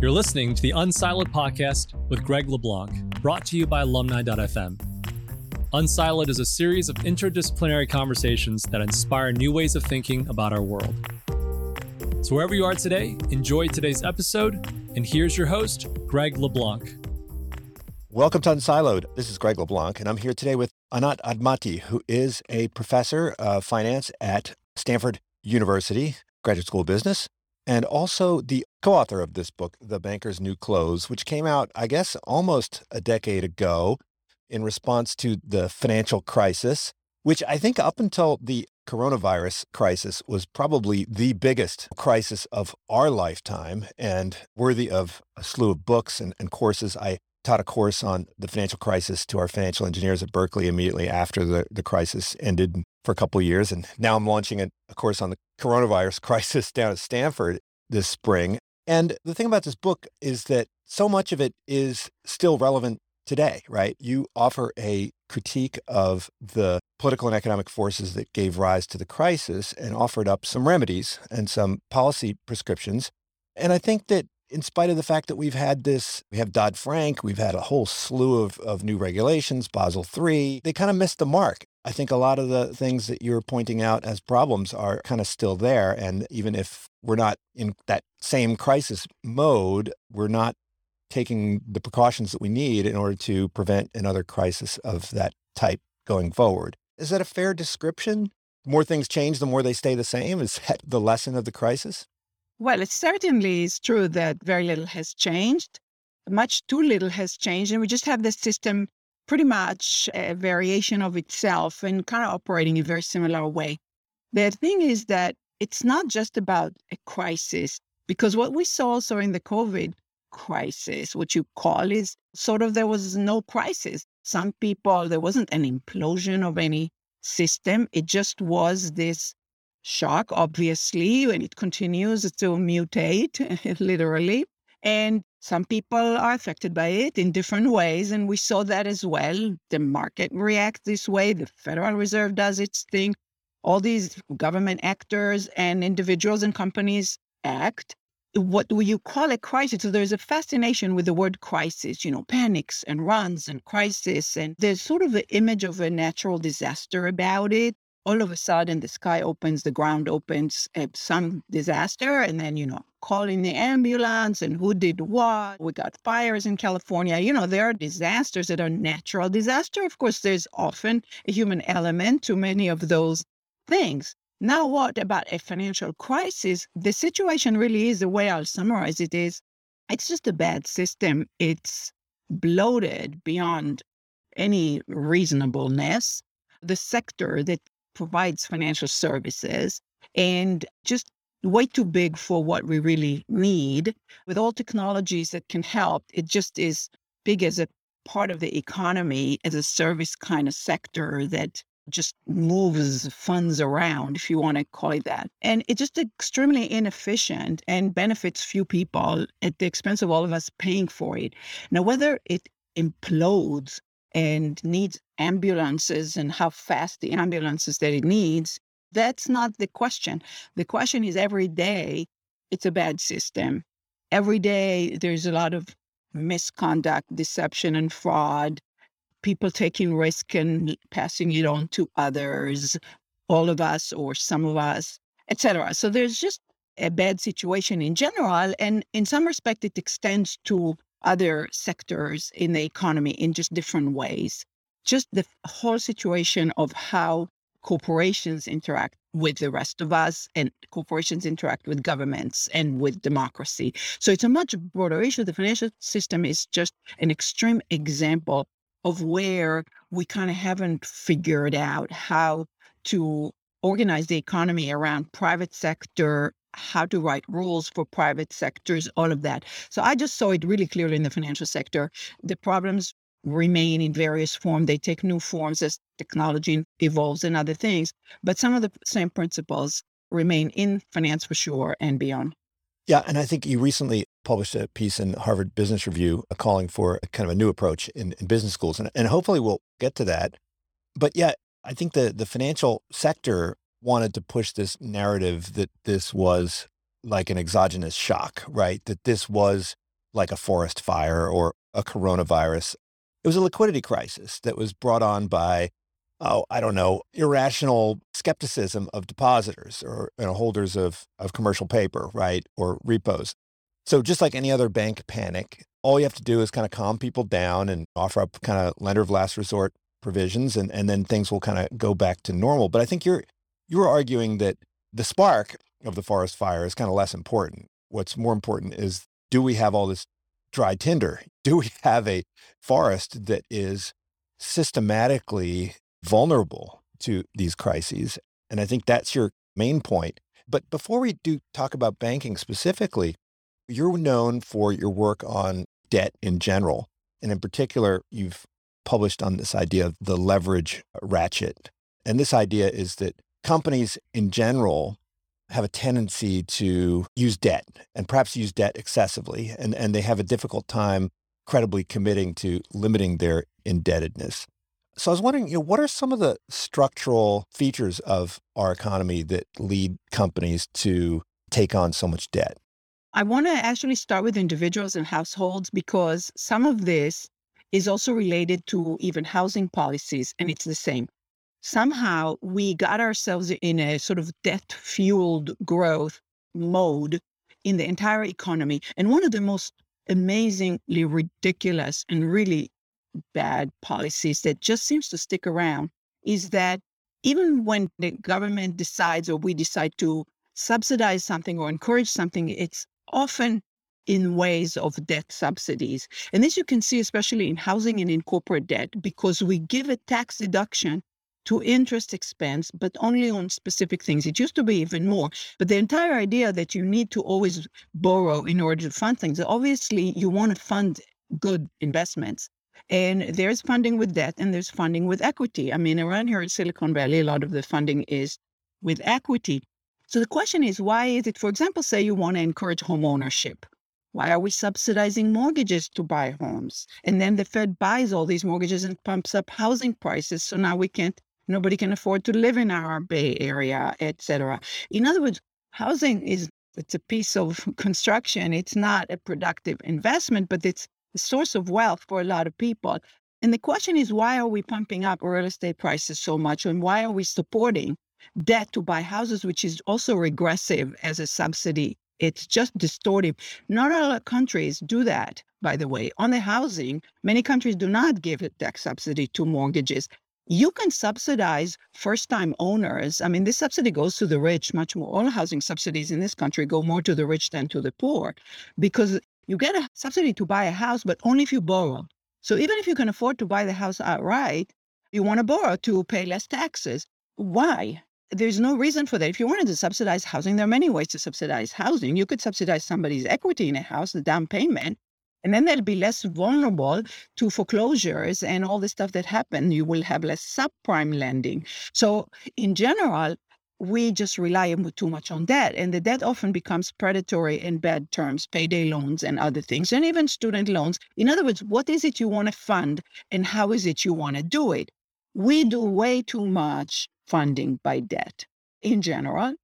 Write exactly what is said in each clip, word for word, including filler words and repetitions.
You're listening to the Unsiloed podcast with Greg LeBlanc, brought to you by alumni dot f m. Unsiloed is a series of interdisciplinary conversations that inspire new ways of thinking about our world. So wherever you are today, enjoy today's episode. And here's your host, Greg LeBlanc. Welcome to Unsiloed. This is Greg LeBlanc, and I'm here today with Anat Admati, who is a professor of finance at Stanford University Graduate School of Business, and also the co-author of this book, The Banker's New Clothes, which came out, I guess, almost a decade ago in response to the financial crisis, which I think up until the coronavirus crisis was probably the biggest crisis of our lifetime and worthy of a slew of books and, and courses. I taught a course on the financial crisis to our financial engineers at Berkeley immediately after the, the crisis ended for a couple of years. And now I'm launching a, a course on the coronavirus crisis down at Stanford this spring. And the thing about this book is that so much of it is still relevant today, right? You offer a critique of the political and economic forces that gave rise to the crisis and offered up some remedies and some policy prescriptions. And I think that in spite of the fact that we've had this, we have Dodd-Frank, we've had a whole slew of, of new regulations, Basel three, they kind of missed the mark. I think a lot of the things that you're pointing out as problems are kind of still there. And even if we're not in that same crisis mode, we're not taking the precautions that we need in order to prevent another crisis of that type going forward. Is that a fair description? The more things change, the more they stay the same. Is that the lesson of the crisis? Well, it certainly is true that very little has changed. Much too little has changed. And we just have the system pretty much a variation of itself and kind of operating in a very similar way. The thing is that it's not just about a crisis, because what we saw also in the COVID crisis, what you call, is sort of there was no crisis. Some people, there wasn't an implosion of any system. It just was this shock, obviously, and it continues to mutate, literally. And some people are affected by it in different ways. And we saw that as well. The market reacts this way. The Federal Reserve does its thing. All these government actors and individuals and companies act. What do you call a crisis? So there's a fascination with the word crisis, you know, panics and runs and crisis. And there's sort of the image of a natural disaster about it. All of a sudden, the sky opens, the ground opens, uh, some disaster. And then, you know, calling the ambulance and who did what. We got fires in California. You know, there are disasters that are natural disaster. Of course, there's often a human element to many of those things. Now, what about a financial crisis? The situation really is, the way I'll summarize it is, it's just a bad system. It's bloated beyond any reasonableness. The sector that provides financial services and just way too big for what we really need. With all technologies that can help, it just is big as a part of the economy, as a service kind of sector that just moves funds around, if you want to call it that. And it's just extremely inefficient and benefits few people at the expense of all of us paying for it. Now, whether it implodes and needs ambulances and how fast the ambulances that it needs, that's not the question. The question is every day, it's a bad system. Every day, there's a lot of misconduct, deception, and fraud. People taking risk and passing it on to others, all of us or some of us, et cetera. So there's just a bad situation in general. And in some respect, it extends to other sectors in the economy in just different ways. Just the whole situation of how corporations interact with the rest of us and corporations interact with governments and with democracy. So it's a much broader issue. The financial system is just an extreme example of where we kind of haven't figured out how to organize the economy around private sector, how to write rules for private sectors, all of that. So I just saw it really clearly in the financial sector. The problems remain in various forms. They take new forms as technology evolves and other things. But some of the same principles remain in finance for sure and beyond. Yeah. And I think you recently published a piece in Harvard Business Review calling for a kind of a new approach in, in business schools. And, and hopefully we'll get to that. But yeah, I think the, the financial sector wanted to push this narrative that this was like an exogenous shock, right? That this was like a forest fire or a coronavirus. It was a liquidity crisis that was brought on by, oh, I don't know, irrational skepticism of depositors or you know, holders of, of commercial paper, right, or repos. So just like any other bank panic, all you have to do is kind of calm people down and offer up kind of lender of last resort provisions, and, and then things will kind of go back to normal. But I think you're you're arguing that the spark of the forest fire is kind of less important. What's more important is, do we have all this dry tinder? Do we have a forest that is systematically vulnerable to these crises? And I think that's your main point. But before we do talk about banking specifically, you're known for your work on debt in general. And in particular, you've published on this idea of the leverage ratchet. And this idea is that companies in general have a tendency to use debt and perhaps use debt excessively. And, and they have a difficult time credibly committing to limiting their indebtedness. So I was wondering, you know, what are some of the structural features of our economy that lead companies to take on so much debt? I want to actually start with individuals and households, because some of this is also related to even housing policies, and it's the same. Somehow we got ourselves in a sort of debt-fueled growth mode in the entire economy. And one of the most amazingly ridiculous and really bad policies that just seems to stick around is that even when the government decides or we decide to subsidize something or encourage something, it's often in ways of debt subsidies. And this you can see, especially in housing and in corporate debt, because we give a tax deduction to interest expense, but only on specific things. It used to be even more. But the entire idea that you need to always borrow in order to fund things, obviously you want to fund good investments. And there's funding with debt and there's funding with equity. I mean, around here in Silicon Valley, a lot of the funding is with equity. So the question is, why is it, for example, say you want to encourage home ownership? Why are we subsidizing mortgages to buy homes? And then the Fed buys all these mortgages and pumps up housing prices. So now we can't, nobody can afford to live in our Bay Area, et cetera. In other words, housing is, it's a piece of construction. It's not a productive investment, but it's a source of wealth for a lot of people. And the question is, why are we pumping up real estate prices so much? And why are we supporting debt to buy houses, which is also regressive as a subsidy? It's just distortive. Not all countries do that, by the way. On the housing, many countries do not give a tax subsidy to mortgages. You can subsidize first-time owners. I mean, this subsidy goes to the rich much more. All housing subsidies in this country go more to the rich than to the poor, because you get a subsidy to buy a house, but only if you borrow. So even if you can afford to buy the house outright, you want to borrow to pay less taxes. Why? There's no reason for that. If you wanted to subsidize housing, there are many ways to subsidize housing. You could subsidize somebody's equity in a house, the down payment, and then they'll be less vulnerable to foreclosures and all the stuff that happened. You will have less subprime lending. So in general, we just rely too much on debt, and the debt often becomes predatory in bad terms, payday loans and other things, and even student loans. In other words, what is it you want to fund and how is it you want to do it? We do way too much funding by debt in general.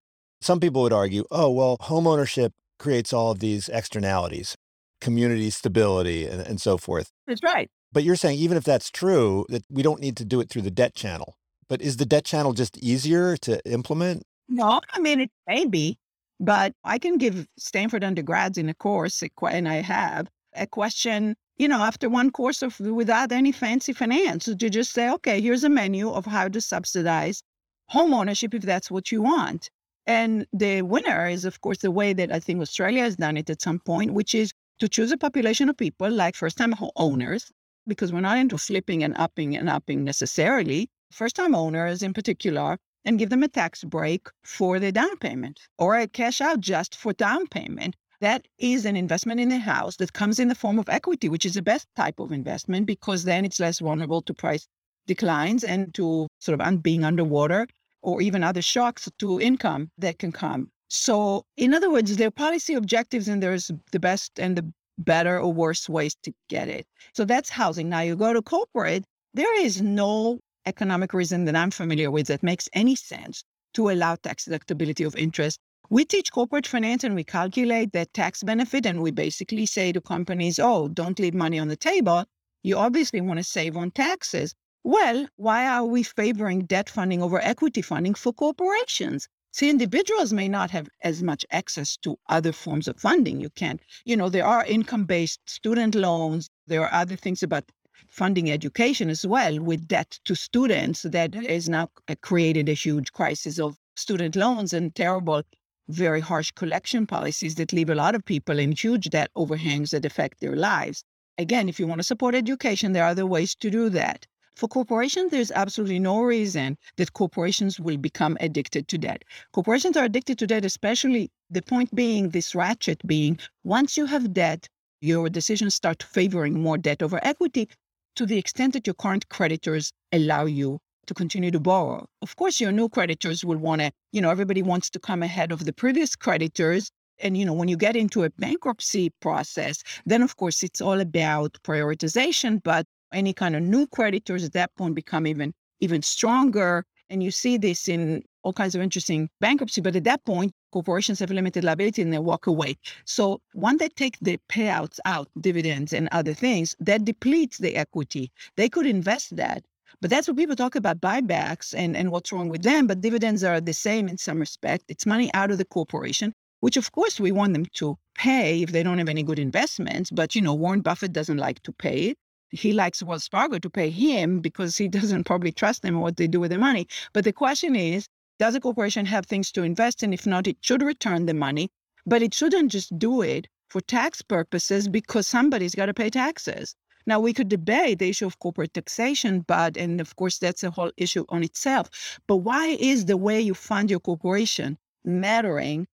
Some people would argue, oh, well, homeownership creates all of these externalities, community stability, and, and so forth. That's right. But you're saying even if that's true, that we don't need to do it through the debt channel. But is the debt channel just easier to implement? No, I mean, it may be, but I can give Stanford undergrads in a course, and I have a question, you know, after one course of without any fancy finance, to just say, okay, here's a menu of how to subsidize home ownership if that's what you want. And the winner is, of course, the way that I think Australia has done it at some point, which is to choose a population of people like first-time owners, because we're not into flipping and upping and upping necessarily, first-time owners in particular, and give them a tax break for the down payment or a cash out just for down payment. That is an investment in a house that comes in the form of equity, which is the best type of investment, because then it's less vulnerable to price declines and to sort of being underwater or even other shocks to income that can come. So in other words, there are policy objectives and there's the best and the better or worse ways to get it. So that's housing. Now you go to corporate, there is no economic reason that I'm familiar with that makes any sense to allow tax deductibility of interest We teach corporate finance and we calculate the tax benefit, and we basically say to companies, oh, don't leave money on the table. You obviously want to save on taxes. Well, why are we favoring debt funding over equity funding for corporations? See, individuals may not have as much access to other forms of funding. You can't, you know, there are income-based student loans. There are other things about funding education as well with debt to students that has now created a huge crisis of student loans and terrible, very harsh collection policies that leave a lot of people in huge debt overhangs that affect their lives. Again, if you want to support education, there are other ways to do that. For corporations, there's absolutely no reason that corporations will become addicted to debt. Corporations are addicted to debt, especially the point being, this ratchet being, once you have debt, your decisions start favoring more debt over equity to the extent that your current creditors allow you to continue to borrow. Of course, your new creditors will want to, you know, everybody wants to come ahead of the previous creditors. And, you know, when you get into a bankruptcy process, then, of course, it's all about prioritization. But any kind of new creditors at that point become even, even stronger. And you see this in all kinds of interesting bankruptcy. But at that point, corporations have limited liability and they walk away. So when they take the payouts out, dividends and other things, that depletes the equity. They could invest that. But that's what people talk about, buybacks and, and what's wrong with them. But dividends are the same in some respect. It's money out of the corporation, which, of course, we want them to pay if they don't have any good investments. But, you know, Warren Buffett doesn't like to pay it. He likes Wells Fargo to pay him because he doesn't probably trust them or what they do with their money. But the question is, does a corporation have things to invest in? If not, it should return the money. But it shouldn't just do it for tax purposes because somebody's got to pay taxes. Now, we could debate the issue of corporate taxation, but, and of course, that's a whole issue on itself. But why is the way you fund your corporation mattering,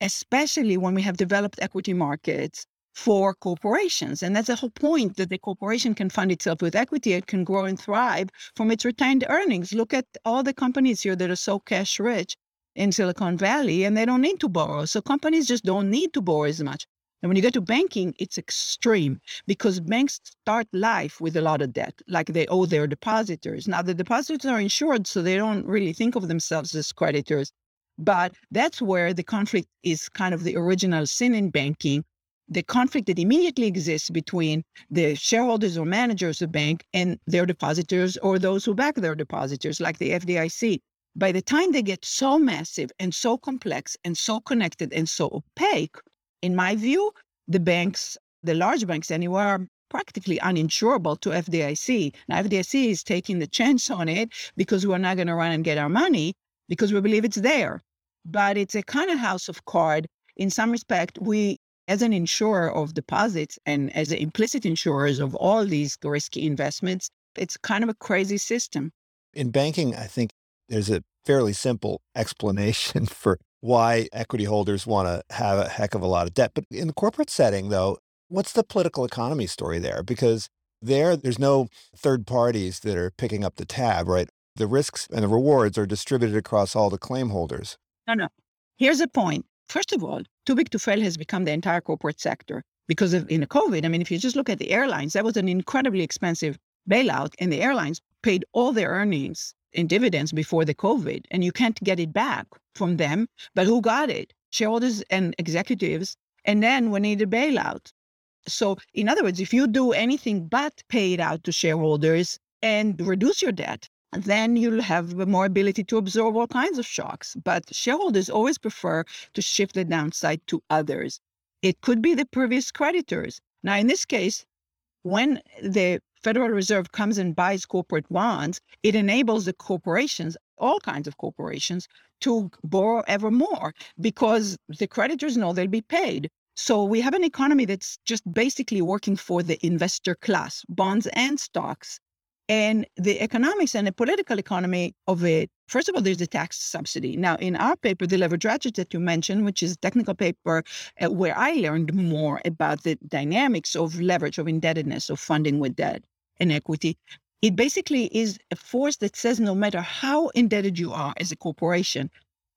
especially when we have developed equity markets for corporations? And that's the whole point, that the corporation can fund itself with equity. It can grow and thrive from its retained earnings. Look at all the companies here that are so cash rich in Silicon Valley, and they don't need to borrow. So companies just don't need to borrow as much. And when you get to banking, it's extreme because banks start life with a lot of debt, like they owe their depositors. Now, the depositors are insured, so they don't really think of themselves as creditors. But that's where the conflict is kind of the original sin in banking, the conflict that immediately exists between the shareholders or managers of the bank and their depositors or those who back their depositors, like the F D I C. By the time they get so massive and so complex and so connected and so opaque, in my view, the banks, the large banks anywhere, are practically uninsurable to F D I C. Now, F D I C is taking the chance on it because we're not going to run and get our money because we believe it's there. But it's a kind of house of cards. In some respect, we, as an insurer of deposits and as implicit insurers of all these risky investments, it's kind of a crazy system. In banking, I think there's a fairly simple explanation for why equity holders want to have a heck of a lot of debt. But in the corporate setting, though, what's the political economy story there? Because there, there's no third parties that are picking up the tab, right? The risks and the rewards are distributed across all the claim holders. No, no. Here's the point. First of all, too big to fail has become the entire corporate sector because of, in COVID, I mean, if you just look at the airlines, that was an incredibly expensive bailout, and the airlines paid all their earnings in dividends before the COVID, and you can't get it back from them. But who got it? Shareholders and executives, and then we need a bailout. So in other words, if you do anything but pay it out to shareholders and reduce your debt, then you'll have more ability to absorb all kinds of shocks. But shareholders always prefer to shift the downside to others. It could be the previous creditors. Now, in this case, when the Federal Reserve comes and buys corporate bonds, it enables the corporations, all kinds of corporations, to borrow ever more because the creditors know they'll be paid. So we have an economy that's just basically working for the investor class, bonds and stocks. And the economics and the political economy of it, first of all, there's the tax subsidy. Now, in our paper, the leverage ratchet that you mentioned, which is a technical paper uh, where I learned more about the dynamics of leverage, of indebtedness, of funding with debt and equity. It basically is a force that says no matter how indebted you are as a corporation,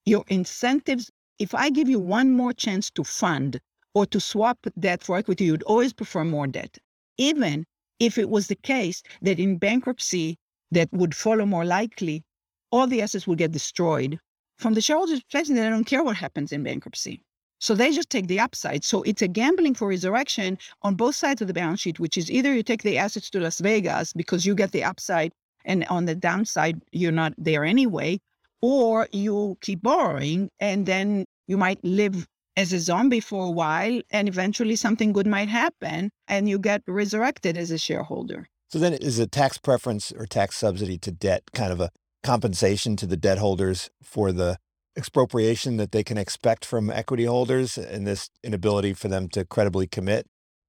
your incentives, if I give you one more chance to fund or to swap debt for equity, you'd always prefer more debt. Even if it was the case that in bankruptcy that would follow more likely, all the assets would get destroyed From the shareholders' perspective, they don't care what happens in bankruptcy. So they just take the upside. So it's a gambling for resurrection on both sides of the balance sheet, which is either you take the assets to Las Vegas because you get the upside, and on the downside, you're not there anyway, or you keep borrowing, and then you might live as a zombie for a while, and eventually something good might happen, and you get resurrected as a shareholder. So then is a tax preference or tax subsidy to debt kind of a compensation to the debt holders for the expropriation that they can expect from equity holders and this inability for them to credibly commit?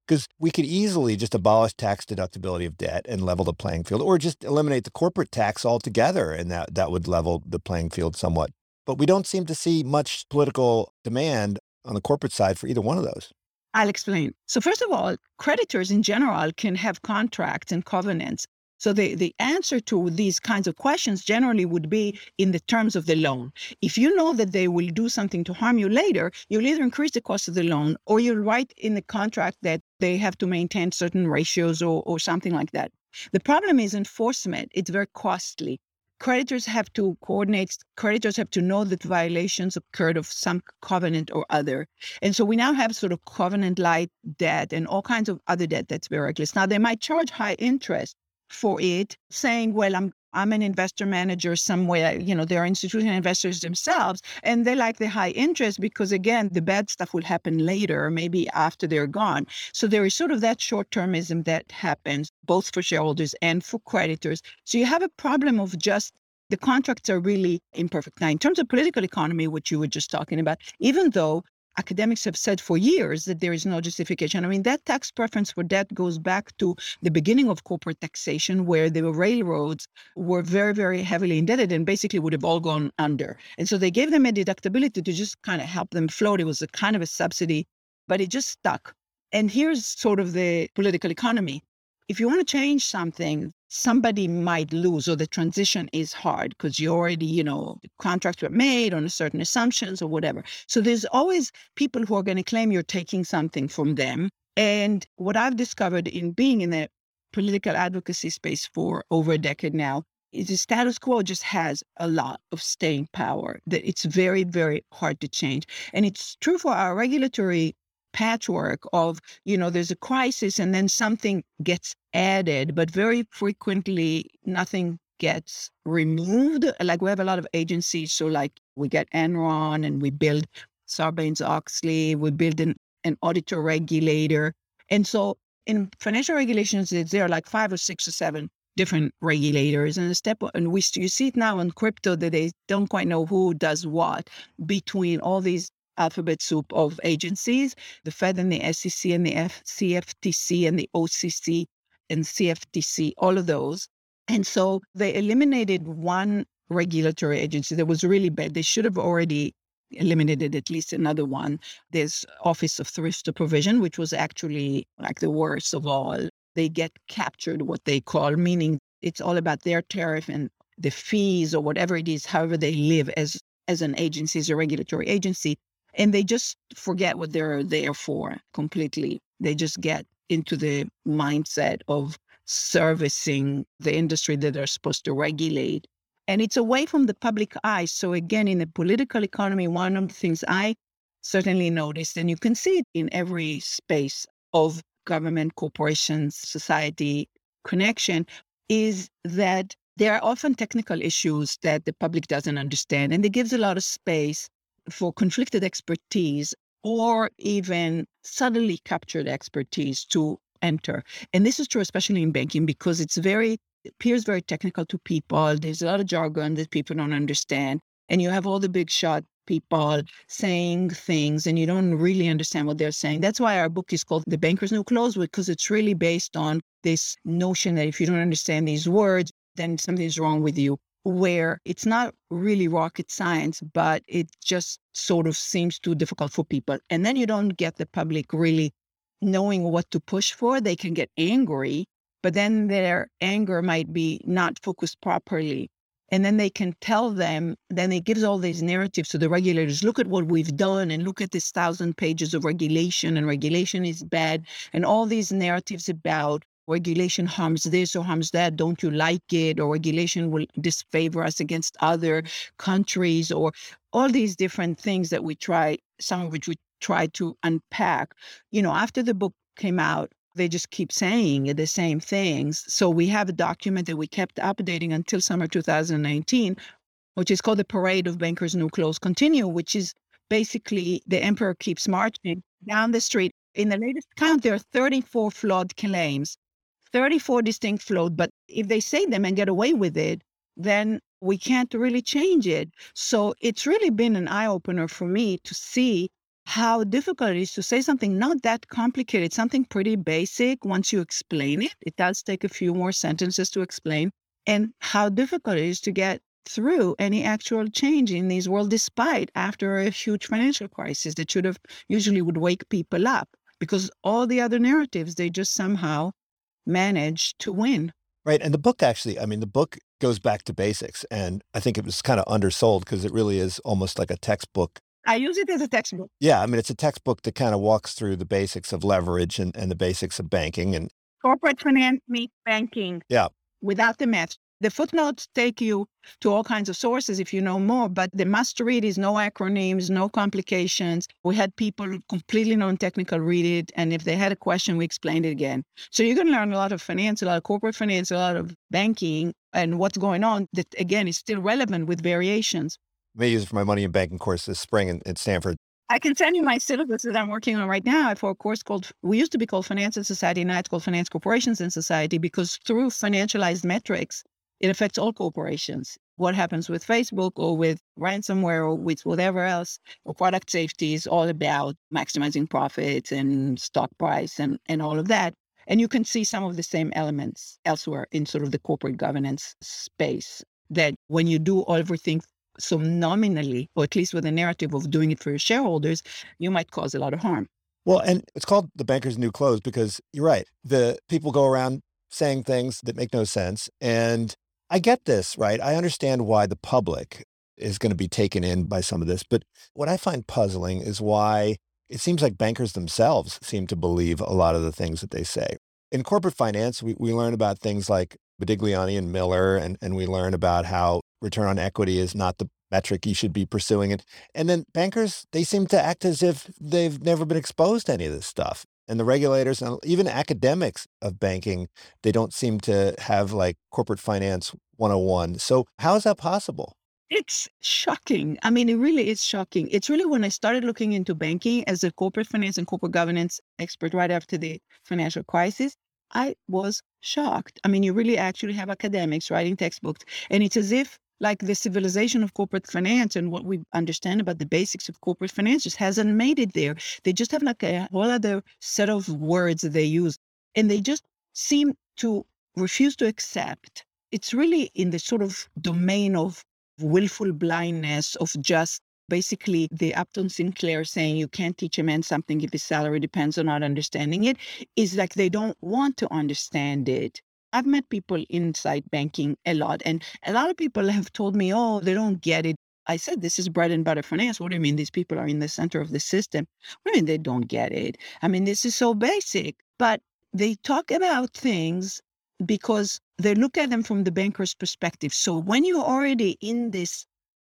Because we could easily just abolish tax deductibility of debt and level the playing field, or just eliminate the corporate tax altogether, and that, that would level the playing field somewhat. But we don't seem to see much political demand on the corporate side for either one of those. I'll explain. So first of all, creditors in general can have contracts and covenants. So the, the answer to these kinds of questions generally would be in the terms of the loan. If you know that they will do something to harm you later, you'll either increase the cost of the loan, or you'll write in the contract that they have to maintain certain ratios or, or something like that. The problem is enforcement. It's very costly. Creditors have to coordinate. Creditors have to know that violations occurred of some covenant or other. And so we now have sort of covenant-lite debt and all kinds of other debt that's very reckless. Now, they might charge high interest for it, saying, well, I'm I'm an investor manager somewhere, you know, they're institutional investors themselves, and they like the high interest because, again, the bad stuff will happen later, maybe after they're gone. So there is sort of that short-termism that happens both for shareholders and for creditors. So you have a problem of just the contracts are really imperfect. Now, in terms of political economy, which you were just talking about, even though academics have said for years that there is no justification. I mean, that tax preference for debt goes back to the beginning of corporate taxation, where the railroads were very, very heavily indebted and basically would have all gone under. And so they gave them a deductibility to just kind of help them float. It was a kind of a subsidy, but it just stuck. And here's sort of the political economy. If you want to change something, somebody might lose, or the transition is hard because you already, you know, the contracts were made on certain assumptions or whatever. So there's always people who are going to claim you're taking something from them. And what I've discovered in being in the political advocacy space for over a decade now is the status quo just has a lot of staying power, that it's very, very hard to change. And it's true for our regulatory patchwork of, you know, there's a crisis and then something gets added, but very frequently nothing gets removed. Like we have a lot of agencies. So like we get Enron and we build Sarbanes-Oxley, we build an, an auditor regulator. And so in financial regulations, there are like five or six or seven different regulators, and a step, and we you see it now in crypto that they don't quite know who does what between all these alphabet soup of agencies, the Fed and the S E C and the F- C F T C and the O C C and C F T C, all of those. And so they eliminated one regulatory agency that was really bad. They should have already eliminated at least another one. There's Office of Thrift Supervision, which was actually like the worst of all. They get captured, what they call, meaning it's all about their tariff and the fees or whatever it is, however they live as, as an agency, as a regulatory agency. And they just forget what they're there for completely. They just get into the mindset of servicing the industry that they're supposed to regulate. And it's away from the public eye. So again, in the political economy, one of the things I certainly noticed, and you can see it in every space of government, corporations, society connection, is that there are often technical issues that the public doesn't understand. And it gives a lot of space for conflicted expertise or even suddenly captured expertise to enter. And this is true, especially in banking, because it's very, it appears very technical to people. There's a lot of jargon that people don't understand. And you have all the big shot people saying things and you don't really understand what they're saying. That's why our book is called The Banker's New Clothes, because it's really based on this notion that if you don't understand these words, then something's wrong with you, where it's not really rocket science, but it just sort of seems too difficult for people. And then you don't get the public really knowing what to push for. They can get angry, but then their anger might be not focused properly. And then they can tell them, then it gives all these narratives to the regulators, look at what we've done and look at this thousand pages of regulation and regulation is bad. And all these narratives about regulation harms this or harms that, don't you like it? Or regulation will disfavor us against other countries, or all these different things that we try, some of which we try to unpack. You know, after the book came out, they just keep saying the same things. So we have a document that we kept updating until summer two thousand nineteen, which is called The Parade of Bankers' New Clothes Continue, which is basically the emperor keeps marching down the street. In the latest count, there are thirty-four flawed claims, thirty-four distinct flawed, but if they say them and get away with it, then we can't really change it. So it's really been an eye-opener for me to see how difficult it is to say something not that complicated, something pretty basic. Once you explain it, it does take a few more sentences to explain, and how difficult it is to get through any actual change in this world, despite after a huge financial crisis that should have usually would wake people up, because all the other narratives, they just somehow managed to win. Right. And the book actually, I mean, the book goes back to basics, and I think it was kind of undersold because it really is almost like a textbook. I use it as a textbook. Yeah. I mean, it's a textbook that kind of walks through the basics of leverage and, and the basics of banking and corporate finance meets banking. Yeah. Without the math. The footnotes take you to all kinds of sources if you know more, but the must read is no acronyms, no complications. We had people who completely non-technical read it, and if they had a question, we explained it again. So you're going to learn a lot of finance, a lot of corporate finance, a lot of banking, and what's going on that, again, is still relevant with variations. May use it for my money and banking course this spring in, in Stanford. I can send you my syllabus that I'm working on right now for a course called, we used to be called Finance and Society, now it's called Finance Corporations and Society, because through financialized metrics, it affects all corporations. What happens with Facebook or with ransomware or with whatever else, or product safety is all about maximizing profits and stock price and, and all of that. And you can see some of the same elements elsewhere in sort of the corporate governance space, that when you do everything so nominally, or at least with a narrative of doing it for your shareholders, you might cause a lot of harm. Well, and it's called The Banker's New Clothes because you're right. The people go around saying things that make no sense. And I get this, right? I understand why the public is going to be taken in by some of this. But what I find puzzling is why it seems like bankers themselves seem to believe a lot of the things that they say. In corporate finance, we, we learn about things like Modigliani and Miller, and, and we learn about how return on equity is not the metric you should be pursuing. And, and then bankers, they seem to act as if they've never been exposed to any of this stuff. And the regulators and even academics of banking, they don't seem to have like corporate finance one oh one. So how is that possible? It's shocking. I mean, it really is shocking. It's really when I started looking into banking as a corporate finance and corporate governance expert right after the financial crisis, I was shocked. I mean, you really actually have academics writing textbooks. And it's as if like the civilization of corporate finance and what we understand about the basics of corporate finance just hasn't made it there. They just have like a whole other set of words that they use, and they just seem to refuse to accept. It's really in the sort of domain of willful blindness, of just basically the Upton Sinclair saying you can't teach a man something if his salary depends on not understanding it, is like they don't want to understand it. I've met people inside banking a lot, and a lot of people have told me, oh, they don't get it. I said, this is bread and butter finance. What do you mean these people are in the center of the system? What do you mean they don't get it? I mean, this is so basic. But they talk about things because they look at them from the banker's perspective. So when you're already in this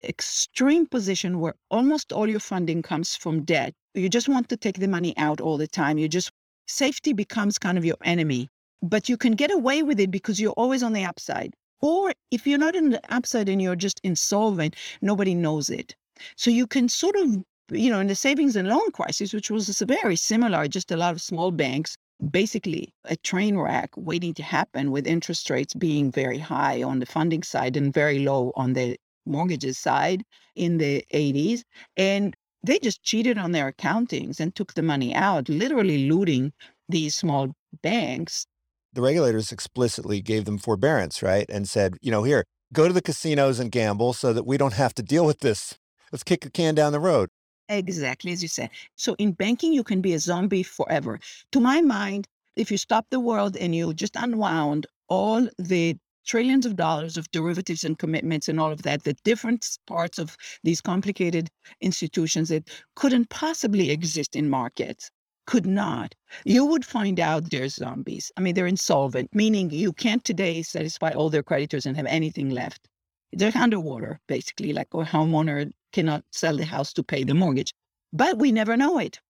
extreme position where almost all your funding comes from debt, you just want to take the money out all the time. You just, safety becomes kind of your enemy. But you can get away with it because you're always on the upside. Or if you're not on the upside and you're just insolvent, nobody knows it. So you can sort of, you know, in the savings and loan crisis, which was very similar, just a lot of small banks, basically a train wreck waiting to happen with interest rates being very high on the funding side and very low on the mortgages side in the eighties. And they just cheated on their accountings and took the money out, literally looting these small banks. The regulators explicitly gave them forbearance, right? And said, you know, here, go to the casinos and gamble so that we don't have to deal with this. Let's kick a can down the road. Exactly, as you said. So in banking, you can be a zombie forever. To my mind, if you stop the world and you just unwound all the trillions of dollars of derivatives and commitments and all of that, the different parts of these complicated institutions that couldn't possibly exist in markets, could not, you would find out they're zombies. I mean, they're insolvent, meaning you can't today satisfy all their creditors and have anything left. They're underwater, basically, like a homeowner cannot sell the house to pay the mortgage. But we never know it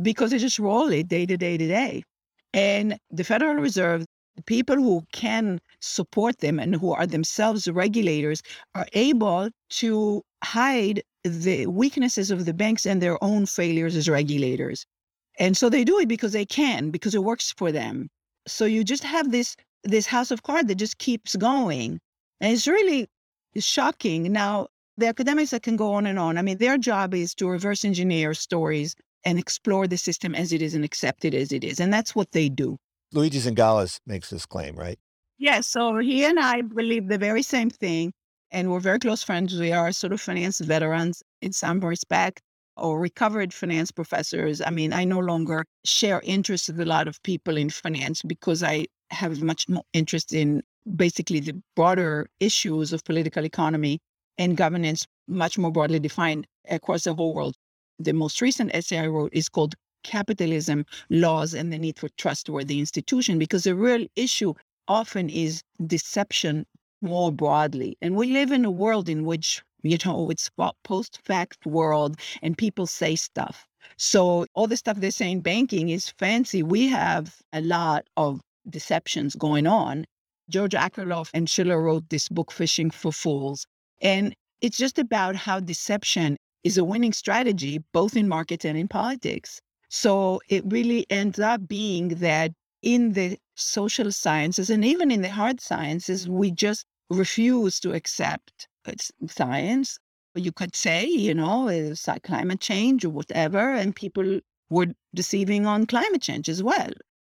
because they just roll it day to day to day. And the Federal Reserve, the people who can support them and who are themselves regulators, are able to hide the weaknesses of the banks and their own failures as regulators. And so they do it because they can, because it works for them. So you just have this this house of cards that just keeps going. And it's really shocking. Now, the academics that can go on and on, I mean, their job is to reverse engineer stories and explore the system as it is and accept it as it is. And that's what they do. Luigi Zingales makes this claim, right? Yes. Yeah, so he and I believe the very same thing. And we're very close friends. We are sort of finance veterans in some respect, or recovered finance professors. I mean, I no longer share interests with a lot of people in finance because I have much more interest in basically the broader issues of political economy and governance, much more broadly defined across the whole world. The most recent essay I wrote is called Capitalism, Laws, and the Need for Trustworthy Institution, because the real issue often is deception more broadly. And we live in a world in which, you know, it's a post-fact world and people say stuff. So all the stuff they say in banking is fancy. We have a lot of deceptions going on. George Akerlof and Schiller wrote this book, Fishing for Fools. And it's just about how deception is a winning strategy, both in markets and in politics. So it really ends up being that in the social sciences and even in the hard sciences, we just refuse to accept science. You could say, you know, it's like climate change or whatever, and people were deceiving on climate change as well.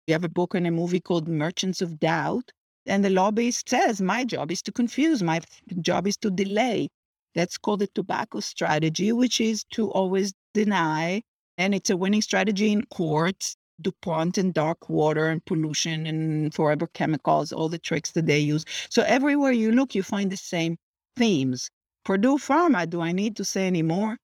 We have a book and a movie called Merchants of Doubt, and the lobbyist says, my job is to confuse, my job is to delay. That's called the tobacco strategy, which is to always deny. And it's a winning strategy in courts. DuPont and dark water and pollution and forever chemicals, all the tricks that they use. So everywhere you look, you find the same themes. Purdue Pharma, do I need to say any more?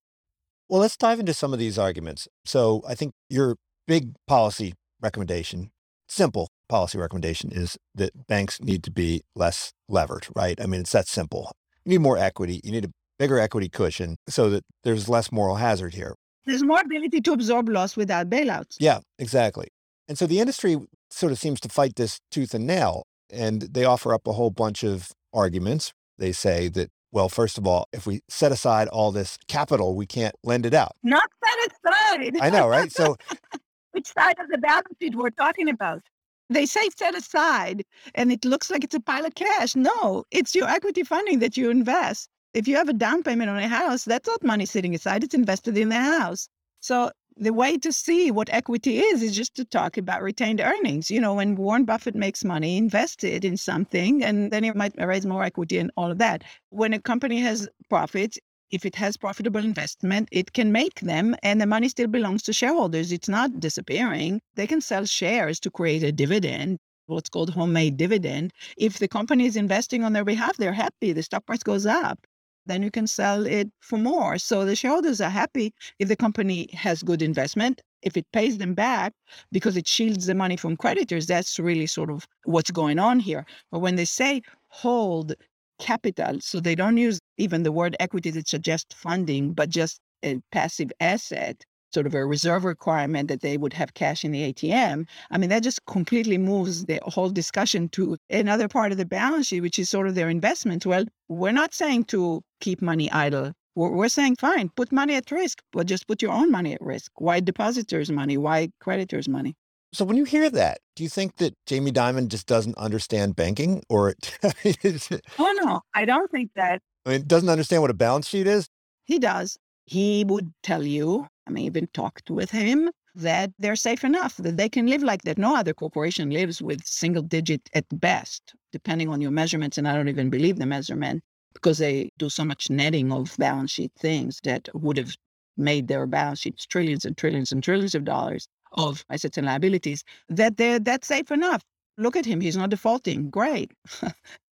Well, let's dive into some of these arguments. So I think your big policy recommendation, simple policy recommendation, is that banks need to be less levered, right? I mean, it's that simple. You need more equity. You need a bigger equity cushion so that there's less moral hazard here. There's more ability to absorb loss without bailouts. Yeah, exactly. And so the industry sort of seems to fight this tooth and nail, and they offer up a whole bunch of arguments. They say that, well, first of all, if we set aside all this capital, we can't lend it out. Not set aside. I know, right? So which side of the balance sheet we're talking about? They say set aside, and it looks like it's a pile of cash. No, it's your equity funding that you invest. If you have a down payment on a house, that's not money sitting aside. It's invested in the house. So the way to see what equity is, is just to talk about retained earnings. You know, when Warren Buffett makes money, invest it in something, and then it might raise more equity and all of that. When a company has profits, if it has profitable investment, it can make them, and the money still belongs to shareholders. It's not disappearing. They can sell shares to create a dividend, what's called homemade dividend. If the company is investing on their behalf, they're happy. The stock price goes up. Then you can sell it for more. So the shareholders are happy if the company has good investment, if it pays them back because it shields the money from creditors. That's really sort of what's going on here. But when they say hold capital, so they don't use even the word equity that suggests funding, but just a passive asset, sort of a reserve requirement that they would have cash in the A T M. I mean, that just completely moves the whole discussion to another part of the balance sheet, which is sort of their investments. Well, we're not saying to keep money idle. We're, we're saying, fine, put money at risk, but just put your own money at risk. Why depositors' money? Why creditors' money? So when you hear that, do you think that Jamie Dimon just doesn't understand banking? Or it... Oh, no, I don't think that. I mean, doesn't understand what a balance sheet is? He does. He would tell you, I mean, even talked with him, that they're safe enough, that they can live like that. No other corporation lives with single digit at best, depending on your measurements. And I don't even believe the measurement because they do so much netting of balance sheet things that would have made their balance sheets trillions and trillions and trillions of dollars of assets and liabilities, that they're that's safe enough. Look at him. He's not defaulting. Great.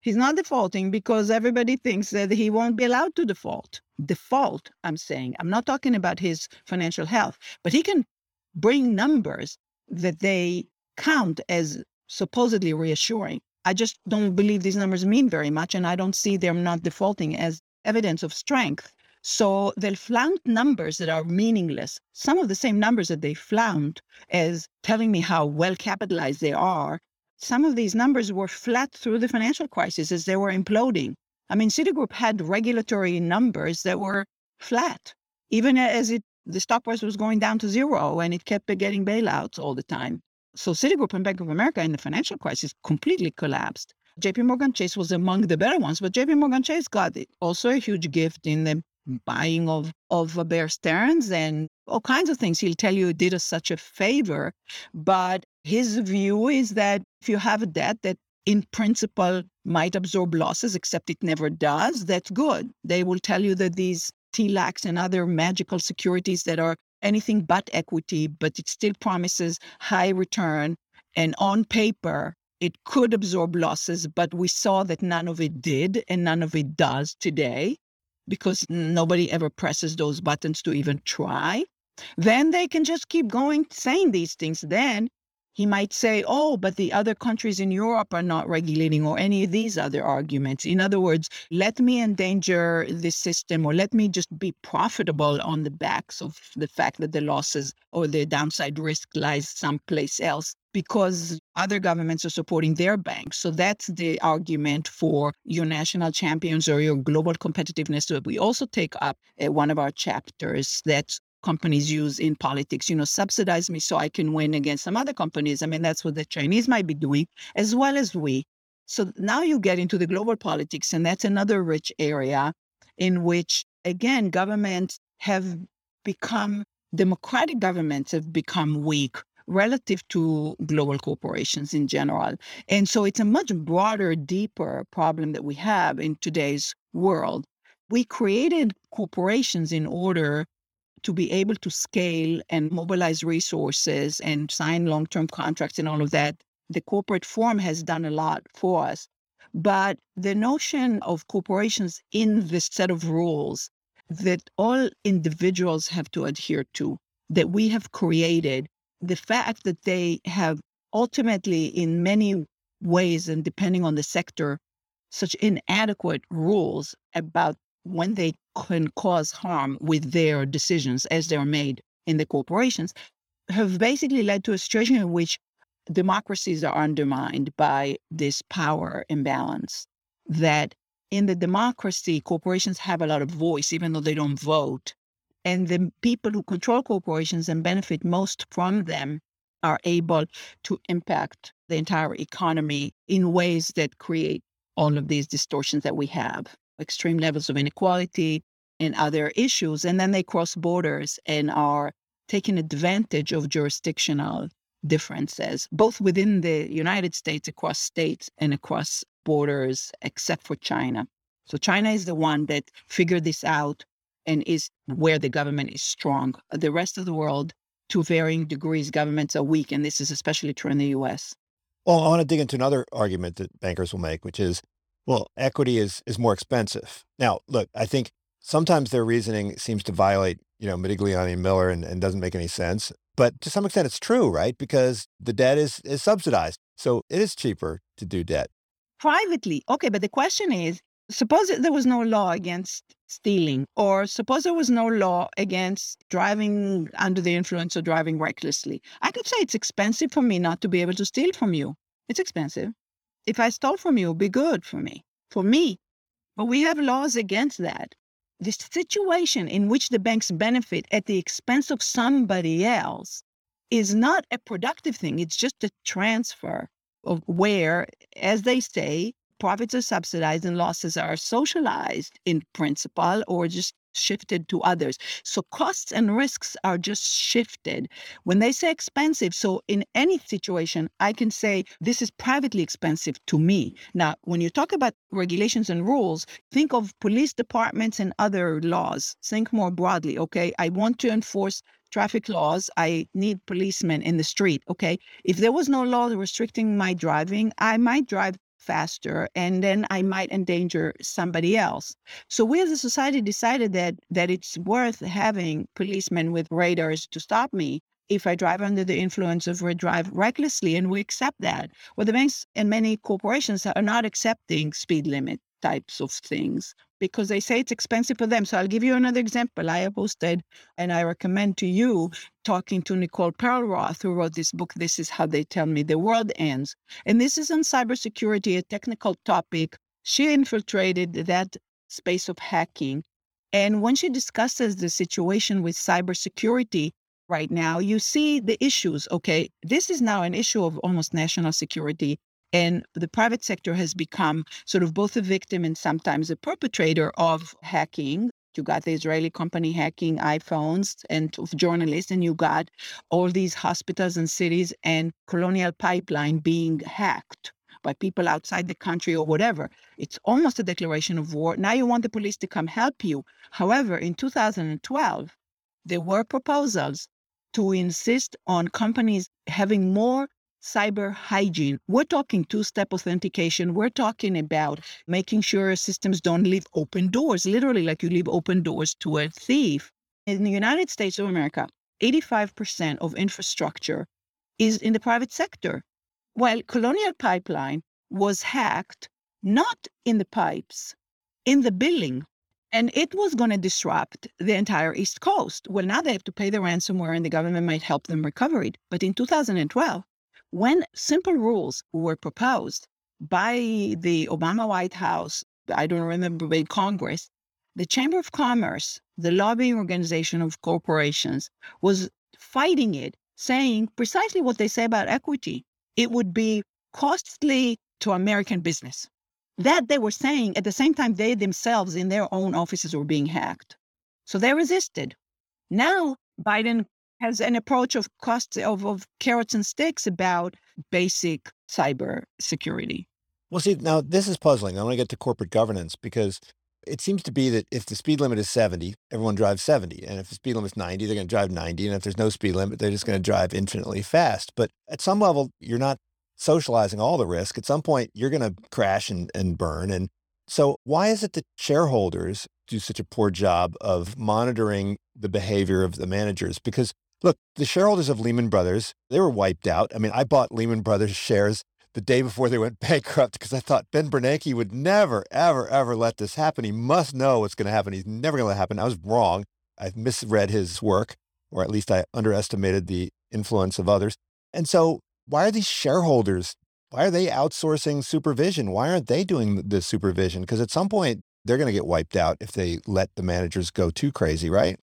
He's not defaulting because everybody thinks that he won't be allowed to default. Default, I'm saying. I'm not talking about his financial health, but he can bring numbers that they count as supposedly reassuring. I just don't believe these numbers mean very much, and I don't see them not defaulting as evidence of strength. So they'll flaunt numbers that are meaningless, some of the same numbers that they flaunt as telling me how well capitalized they are. Some of these numbers were flat through the financial crisis as they were imploding. I mean, Citigroup had regulatory numbers that were flat, even as it, the stock price was going down to zero and it kept getting bailouts all the time. So Citigroup and Bank of America in the financial crisis completely collapsed. JPMorgan Chase was among the better ones, but JPMorgan Chase got it. Also a huge gift in the buying of, of Bear Stearns and all kinds of things. He'll tell you it did us such a favor, but his view is that if you have a debt that in principle might absorb losses, except it never does, that's good. They will tell you that these T LACs and other magical securities that are anything but equity, but it still promises high return, and on paper, it could absorb losses, but we saw that none of it did and none of it does today because nobody ever presses those buttons to even try. Then they can just keep going saying these things. Then he might say, oh, but the other countries in Europe are not regulating, or any of these other arguments. In other words, let me endanger the system, or let me just be profitable on the backs of the fact that the losses or the downside risk lies someplace else, because other governments are supporting their banks. So that's the argument for your national champions or your global competitiveness that we also take up at one of our chapters that companies use in politics. You know, subsidize me so I can win against some other companies. I mean, that's what the Chinese might be doing, as well as we. So now you get into the global politics, and that's another rich area in which, again, governments have become, democratic governments have become weak relative to global corporations in general. And so it's a much broader, deeper problem that we have in today's world. We created corporations in order to be able to scale and mobilize resources and sign long-term contracts and all of that. The corporate form has done a lot for us. But the notion of corporations in this set of rules that all individuals have to adhere to, that we have created, the fact that they have ultimately, in many ways, and depending on the sector, such inadequate rules about when they can cause harm with their decisions as they're made in the corporations, have basically led to a situation in which democracies are undermined by this power imbalance. That in the democracy, corporations have a lot of voice, even though they don't vote. And the people who control corporations and benefit most from them are able to impact the entire economy in ways that create all of these distortions that we have, extreme levels of inequality and other issues. And then they cross borders and are taking advantage of jurisdictional differences, both within the United States, across states, and across borders, except for China. So China is the one that figured this out and is where the government is strong. The rest of the world, to varying degrees, governments are weak, and this is especially true in the U S. Well, I want to dig into another argument that bankers will make, which is, well, equity is is more expensive. Now, look, I think sometimes their reasoning seems to violate, you know, Modigliani and Miller and, and doesn't make any sense. But to some extent, it's true, right? Because the debt is is subsidized. So it is cheaper to do debt. Privately. Okay, but the question is, suppose there was no law against stealing, or suppose there was no law against driving under the influence or driving recklessly. I could say it's expensive for me not to be able to steal from you. It's expensive. If I stole from you, it would be good for me, for me. But we have laws against that. The situation in which the banks benefit at the expense of somebody else is not a productive thing. It's just a transfer of where, as they say, profits are subsidized and losses are socialized in principle, or just shifted to others. So costs and risks are just shifted. When they say expensive, so in any situation, I can say this is privately expensive to me. Now, when you talk about regulations and rules, think of police departments and other laws. Think more broadly, okay? I want to enforce traffic laws. I need policemen in the street, okay? If there was no law restricting my driving, I might drive faster, and then I might endanger somebody else. So we as a society decided that that it's worth having policemen with radars to stop me if I drive under the influence of or drive recklessly, and we accept that. Well, the banks and many corporations are not accepting speed limit types of things because they say it's expensive for them. So I'll give you another example. I posted, and I recommend to you, talking to Nicole Perlroth, who wrote this book, This Is How They Tell Me the World Ends. And this is on cybersecurity, a technical topic. She infiltrated that space of hacking. And when she discusses the situation with cybersecurity right now, you see the issues. Okay, this is now an issue of almost national security. And the private sector has become sort of both a victim and sometimes a perpetrator of hacking. You got the Israeli company hacking iPhones and of journalists, and you got all these hospitals and cities and Colonial Pipeline being hacked by people outside the country or whatever. It's almost a declaration of war. Now you want the police to come help you. However, in two thousand twelve, there were proposals to insist on companies having more cyber hygiene. We're talking two-step authentication. We're talking about making sure systems don't leave open doors, literally like you leave open doors to a thief. In the United States of America, eighty-five percent of infrastructure is in the private sector. Well, Colonial Pipeline was hacked, not in the pipes, in the billing. And it was going to disrupt the entire East Coast. Well, now they have to pay the ransomware and the government might help them recover it. But in two thousand twelve, when simple rules were proposed by the Obama White House, I don't remember, by Congress, the Chamber of Commerce, the lobbying organization of corporations, was fighting it, saying precisely what they say about equity. It would be costly to American business. That they were saying at the same time they themselves in their own offices were being hacked. So they resisted. Now Biden has an approach of costs of, of carrots and sticks about basic cyber security. Well, see, now this is puzzling. I want to get to corporate governance because it seems to be that if the speed limit is seventy, everyone drives seventy. And if the speed limit is ninety, they're going to drive ninety. And if there's no speed limit, they're just going to drive infinitely fast. But at some level, you're not socializing all the risk. At some point, you're going to crash and, and burn. And so why is it that shareholders do such a poor job of monitoring the behavior of the managers? Because look, the shareholders of Lehman Brothers, they were wiped out. I mean, I bought Lehman Brothers shares the day before they went bankrupt because I thought Ben Bernanke would never, ever, ever let this happen. He must know what's going to happen. He's never going to let it happen. I was wrong. I misread his work, or at least I underestimated the influence of others. And so why are these shareholders, why are they outsourcing supervision? Why aren't they doing the supervision? Because at some point, they're going to get wiped out if they let the managers go too crazy, right?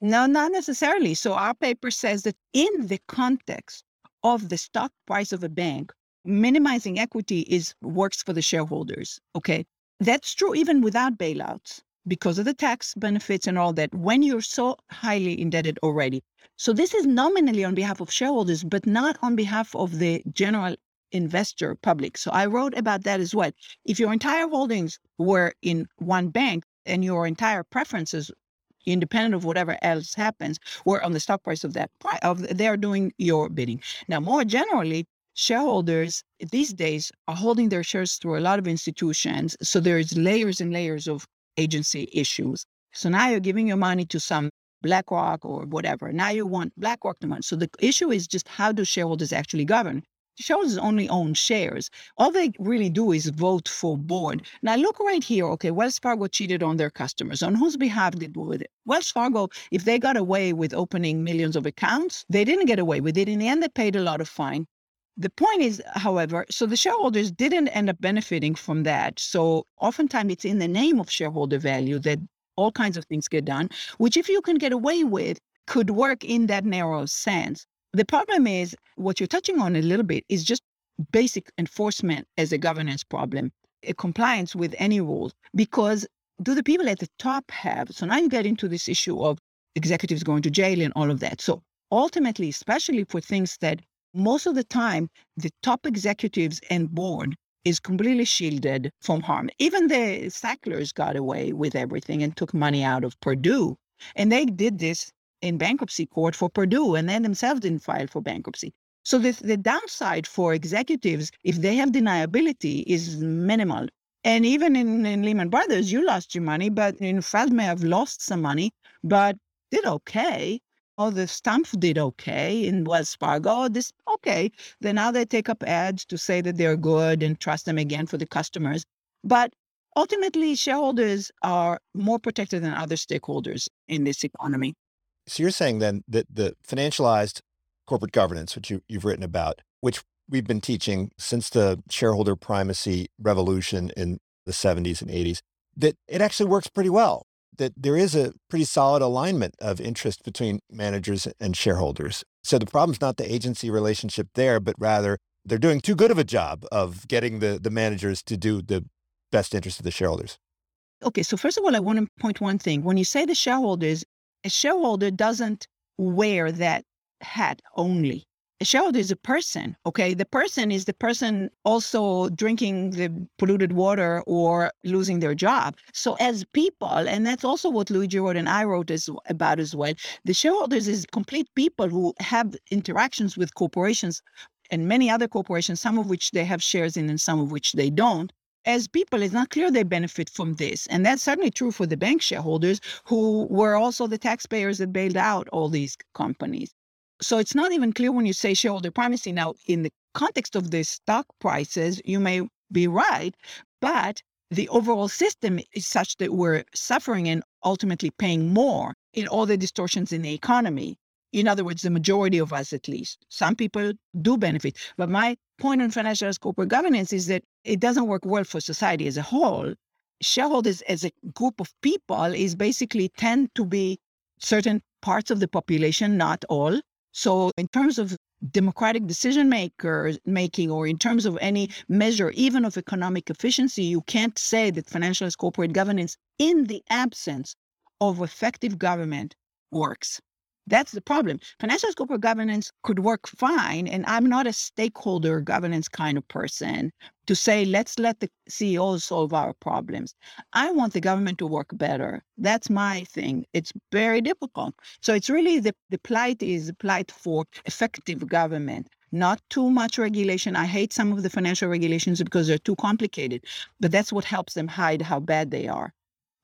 No, not necessarily. So our paper says that in the context of the stock price of a bank, minimizing equity is works for the shareholders. Okay, that's true even without bailouts because of the tax benefits and all that when you're so highly indebted already. So this is nominally on behalf of shareholders, but not on behalf of the general investor public. So I wrote about that as well. If your entire holdings were in one bank and your entire preferences independent of whatever else happens, we're on the stock price of that, of they're doing your bidding. Now, more generally, shareholders these days are holding their shares through a lot of institutions. So there's layers and layers of agency issues. So now you're giving your money to some BlackRock or whatever. Now you want BlackRock to money. So the issue is just how do shareholders actually govern? Shareholders only own shares. All they really do is vote for board. Now look right here. Okay, Wells Fargo cheated on their customers. On whose behalf did they do it? Wells Fargo, if they got away with opening millions of accounts, they didn't get away with it. In the end, they paid a lot of fine. The point is, however, so the shareholders didn't end up benefiting from that. So oftentimes it's in the name of shareholder value that all kinds of things get done, which if you can get away with, could work in that narrow sense. The problem is what you're touching on a little bit is just basic enforcement as a governance problem, a compliance with any rules, because do the people at the top have? So now you get into this issue of executives going to jail and all of that. So ultimately, especially for things that most of the time, the top executives and board is completely shielded from harm. Even the Sacklers got away with everything and took money out of Purdue. And they did this in bankruptcy court for Purdue, and they themselves didn't file for bankruptcy. So the, the downside for executives, if they have deniability, is minimal. And even in, in Lehman Brothers, you lost your money, but in Feld may have lost some money, but did okay. Or the Stumpf did okay in Wells Fargo. This okay. Then now they take up ads to say that they're good and trust them again for the customers. But ultimately shareholders are more protected than other stakeholders in this economy. So you're saying then that the financialized corporate governance, which you, you've written about, which we've been teaching since the shareholder primacy revolution in the seventies and eighties, that it actually works pretty well, that there is a pretty solid alignment of interest between managers and shareholders. So the problem's not the agency relationship there, but rather they're doing too good of a job of getting the, the managers to do the best interest of the shareholders. Okay, so first of all, I want to point one thing. When you say the shareholders, a shareholder doesn't wear that hat only. A shareholder is a person, okay? The person is the person also drinking the polluted water or losing their job. So as people, and that's also what Luigi wrote and I wrote as, about as well, the shareholders is complete people who have interactions with corporations and many other corporations, some of which they have shares in and some of which they don't. As people, it's not clear they benefit from this. And that's certainly true for the bank shareholders, who were also the taxpayers that bailed out all these companies. So it's not even clear when you say shareholder primacy. Now, in the context of the stock prices, you may be right, but the overall system is such that we're suffering and ultimately paying more in all the distortions in the economy. In other words, the majority of us, at least. Some people do benefit. But my point on financialized corporate governance is that it doesn't work well for society as a whole. Shareholders as a group of people is basically tend to be certain parts of the population, not all. So in terms of democratic decision makers making, or in terms of any measure, even of economic efficiency, you can't say that financialized corporate governance in the absence of effective government works. That's the problem. Financialized corporate governance could work fine, and I'm not a stakeholder governance kind of person to say, let's let the C E Os solve our problems. I want the government to work better. That's my thing. It's very difficult. So it's really the, the plight is the plight for effective government, not too much regulation. I hate some of the financial regulations because they're too complicated, but that's what helps them hide how bad they are.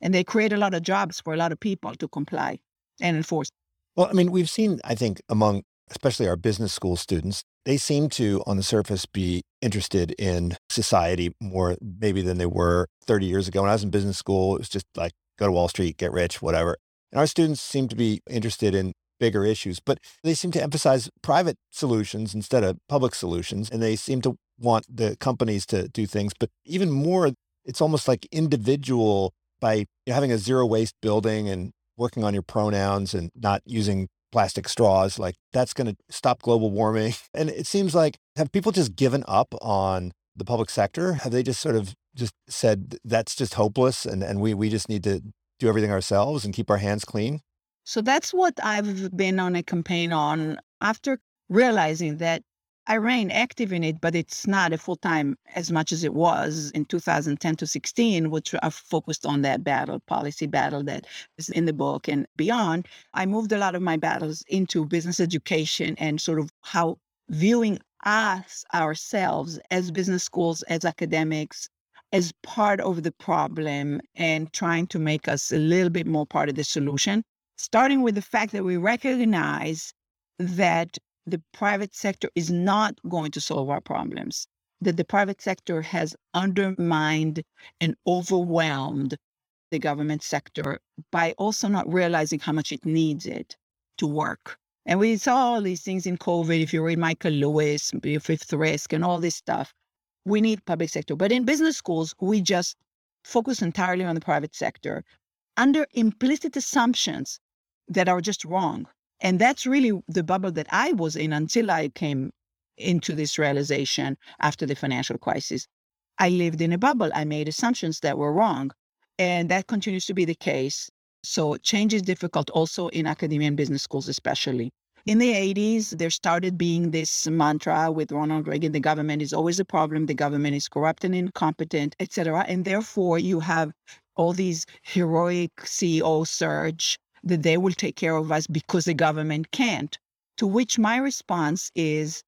And they create a lot of jobs for a lot of people to comply and enforce. Well, I mean, we've seen, I think, among especially our business school students, they seem to, on the surface, be interested in society more maybe than they were thirty years ago. When I was in business school, it was just like, go to Wall Street, get rich, whatever. And our students seem to be interested in bigger issues, but they seem to emphasize private solutions instead of public solutions. And they seem to want the companies to do things. But even more, it's almost like individual by having a zero waste building and working on your pronouns and not using plastic straws, like that's going to stop global warming. And it seems like, have people just given up on the public sector? Have they just sort of just said, that's just hopeless and, and we, we just need to do everything ourselves and keep our hands clean? So that's what I've been on a campaign on after realizing that I remain active in it, but it's not a full-time as much as it was in two thousand ten to sixteen, which I focused on that battle, policy battle that is in the book and beyond. I moved a lot of my battles into business education and sort of how viewing us, ourselves, as business schools, as academics, as part of the problem and trying to make us a little bit more part of the solution, starting with the fact that we recognize that the private sector is not going to solve our problems, that the private sector has undermined and overwhelmed the government sector by also not realizing how much it needs it to work. And we saw all these things in COVID. If you read Michael Lewis, Fifth Risk and all this stuff, we need public sector. But in business schools, we just focus entirely on the private sector under implicit assumptions that are just wrong. And that's really the bubble that I was in until I came into this realization after the financial crisis. I lived in a bubble. I made assumptions that were wrong. And that continues to be the case. So change is difficult also in academia and business schools, especially. In the eighties, there started being this mantra with Ronald Reagan, the government is always a problem. The government is corrupt and incompetent, et cetera. And therefore, you have all these heroic C E O surge that they will take care of us because the government can't. To which my response is,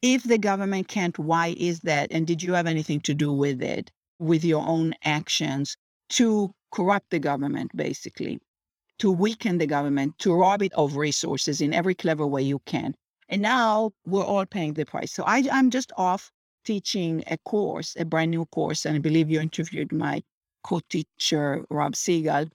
if the government can't, why is that? And did you have anything to do with it, with your own actions to corrupt the government, basically, to weaken the government, to rob it of resources in every clever way you can? And now we're all paying the price. So I, I'm just off teaching a course, a brand new course. And I believe you interviewed my co-teacher Rob Siegel,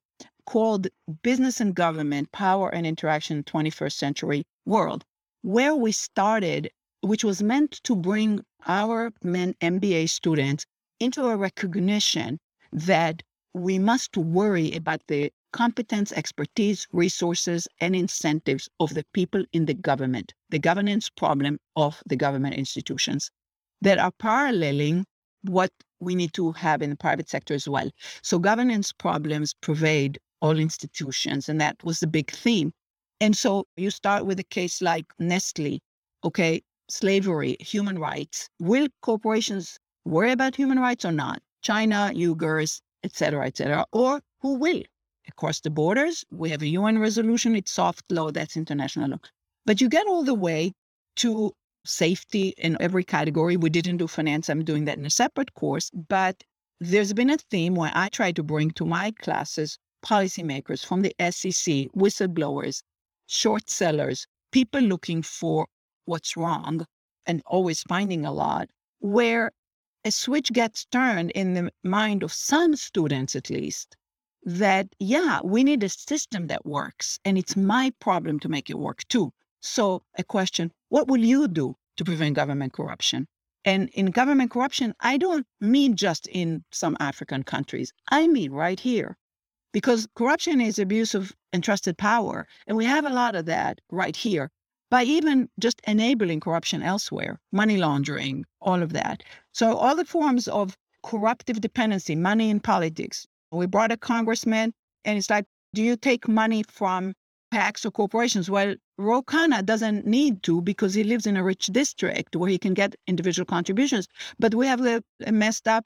called Business and Government, Power and Interaction in the twenty-first Century World, where we started, which was meant to bring our men M B A students into a recognition that we must worry about the competence, expertise, resources, and incentives of the people in the government, the governance problem of the government institutions that are paralleling what we need to have in the private sector as well. So governance problems pervade all institutions, and that was the big theme. And so you start with a case like Nestle, okay, slavery, human rights. Will corporations worry about human rights or not? China, Uyghurs, et cetera, et cetera, or who will? Across the borders, we have a U N resolution, it's soft law, that's international law. But you get all the way to safety in every category. We didn't do finance, I'm doing that in a separate course, but there's been a theme where I try to bring to my classes policymakers from the S E C, whistleblowers, short sellers, people looking for what's wrong and always finding a lot, where a switch gets turned in the mind of some students at least, that, yeah, we need a system that works, and it's my problem to make it work too. So a question, what will you do to prevent government corruption? And in government corruption, I don't mean just in some African countries. I mean right here, because corruption is abuse of entrusted power, and we have a lot of that right here by even just enabling corruption elsewhere, money laundering, all of that. So all the forms of corruptive dependency, money in politics. We brought a congressman, and it's like, do you take money from PACs or corporations? Well, Ro Khanna doesn't need to because he lives in a rich district where he can get individual contributions. But we have a messed up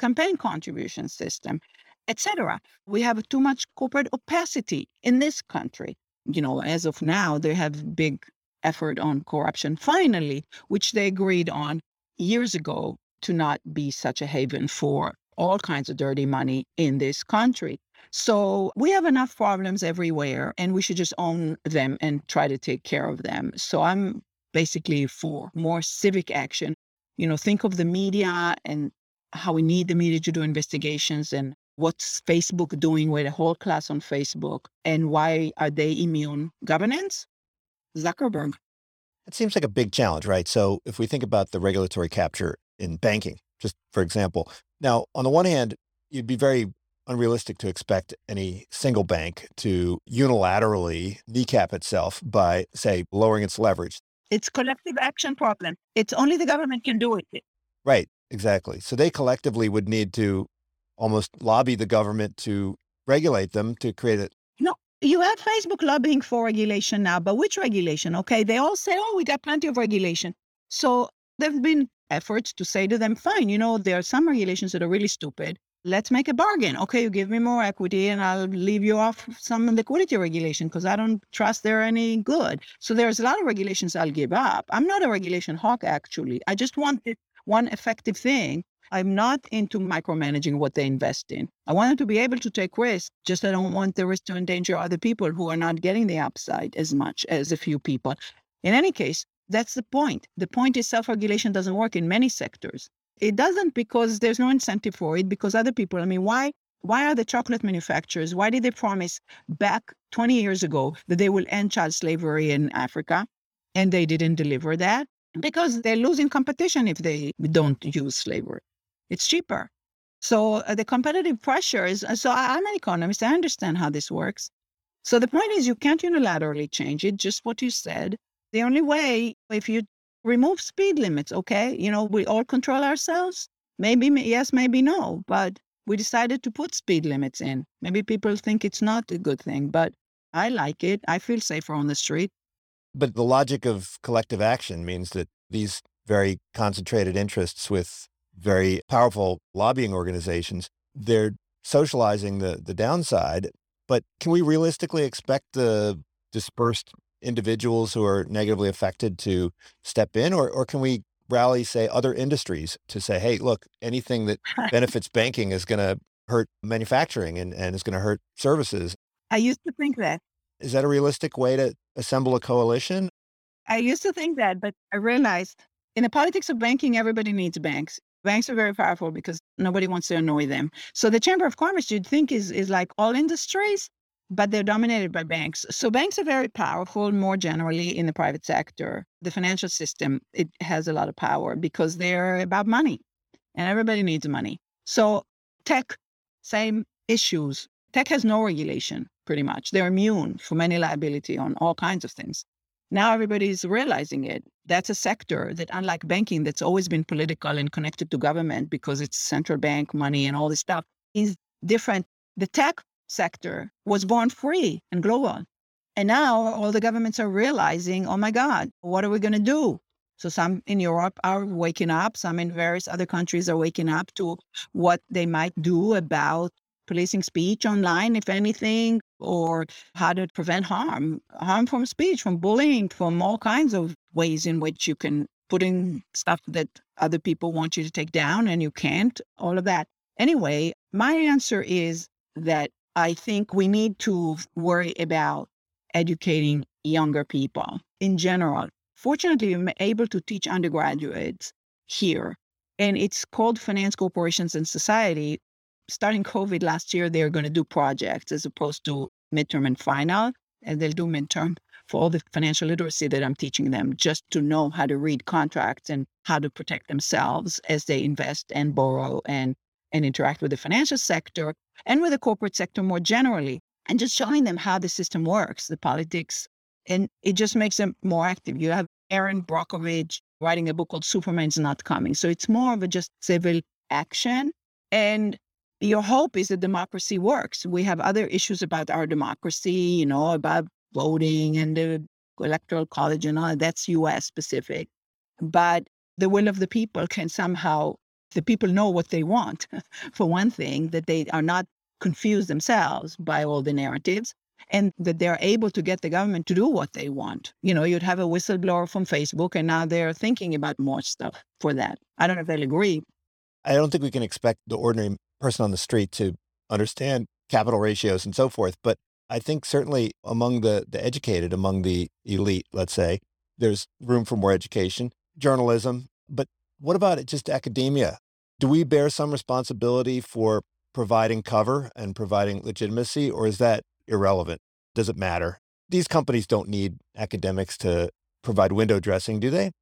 campaign contribution system, et cetera. We have too much corporate opacity in this country. You know, as of now, they have big effort on corruption, finally, which they agreed on years ago to not be such a haven for all kinds of dirty money in this country. So we have enough problems everywhere, and we should just own them and try to take care of them. So I'm basically for more civic action. You know, think of the media and how we need the media to do investigations, and what's Facebook doing with a whole class on Facebook, and why are they immune? Governance? Zuckerberg. It seems like a big challenge, right? So if we think about the regulatory capture in banking, just for example. Now, on the one hand, you'd be very unrealistic to expect any single bank to unilaterally kneecap itself by, say, lowering its leverage. It's collective action problem. It's only the government can do it. Right, exactly. So they collectively would need to almost lobby the government to regulate them to create it. No, you have Facebook lobbying for regulation now, but which regulation? Okay, they all say, oh, we got plenty of regulation. So there've been efforts to say to them, fine, you know, there are some regulations that are really stupid. Let's make a bargain. Okay, you give me more equity and I'll leave you off some liquidity regulation because I don't trust they're any good. So there's a lot of regulations I'll give up. I'm not a regulation hawk, actually. I just want this one effective thing. I'm not into micromanaging what they invest in. I want them to be able to take risks, just I don't want the risk to endanger other people who are not getting the upside as much as a few people. In any case, that's the point. The point is self-regulation doesn't work in many sectors. It doesn't because there's no incentive for it, because other people, I mean, why why are the chocolate manufacturers, why did they promise back twenty years ago that they will end child slavery in Africa? And they didn't deliver that because they're losing competition if they don't use slavery. It's cheaper. So uh, the competitive pressures, so I, I'm an economist, I understand how this works. So the point is you can't unilaterally change it, just what you said. The only way, if you remove speed limits, okay, you know, we all control ourselves. Maybe yes, maybe no, but we decided to put speed limits in. Maybe people think it's not a good thing, but I like it. I feel safer on the street. But the logic of collective action means that these very concentrated interests with very powerful lobbying organizations, they're socializing the, the downside. But can we realistically expect the dispersed individuals who are negatively affected to step in, or or can we rally, say, other industries to say, hey, look, anything that benefits banking is going to hurt manufacturing and, and is going to hurt services? I used to think that. Is that a realistic way to assemble a coalition? I used to think that, but I realized in the politics of banking, everybody needs banks. Banks are very powerful because nobody wants to annoy them. So the Chamber of Commerce, you'd think, is is like all industries, but they're dominated by banks. So banks are very powerful more generally in the private sector. The financial system, it has a lot of power because they're about money and everybody needs money. So tech, same issues. Tech has no regulation, pretty much. They're immune from any liability on all kinds of things. Now everybody's realizing it. That's a sector that, unlike banking, that's always been political and connected to government because it's central bank money and all this stuff, is different. The tech sector was born free and global. And now all the governments are realizing, oh my God, what are we going to do? So some in Europe are waking up. Some in various other countries are waking up to what they might do about policing speech online, if anything, or how to prevent harm, harm from speech, from bullying, from all kinds of ways in which you can put in stuff that other people want you to take down and you can't, all of that. Anyway, my answer is that I think we need to worry about educating younger people in general. Fortunately, I'm able to teach undergraduates here, and it's called Finance, Corporations, and Society. Starting COVID last year, they're going to do projects as opposed to midterm and final, and they'll do midterm for all the financial literacy that I'm teaching them, just to know how to read contracts and how to protect themselves as they invest and borrow and and interact with the financial sector and with the corporate sector more generally, and just showing them how the system works, the politics, and it just makes them more active. You have Aaron Brockovich writing a book called Superman's Not Coming. So it's more of a just civil action. And your hope is that democracy works. We have other issues about our democracy, you know, about voting and the electoral college and all. That's U S specific. But the will of the people can somehow, the people know what they want, for one thing, that they are not confused themselves by all the narratives, and that they're able to get the government to do what they want. You know, you'd have a whistleblower from Facebook, and now they're thinking about more stuff for that. I don't know if they'll agree. I don't think we can expect the ordinary person on the street to understand capital ratios and so forth. But I think certainly among the, the educated, among the elite, let's say, there's room for more education, journalism. But what about it, just academia? Do we bear some responsibility for providing cover and providing legitimacy, or is that irrelevant? Does it matter? These companies don't need academics to provide window dressing, do they?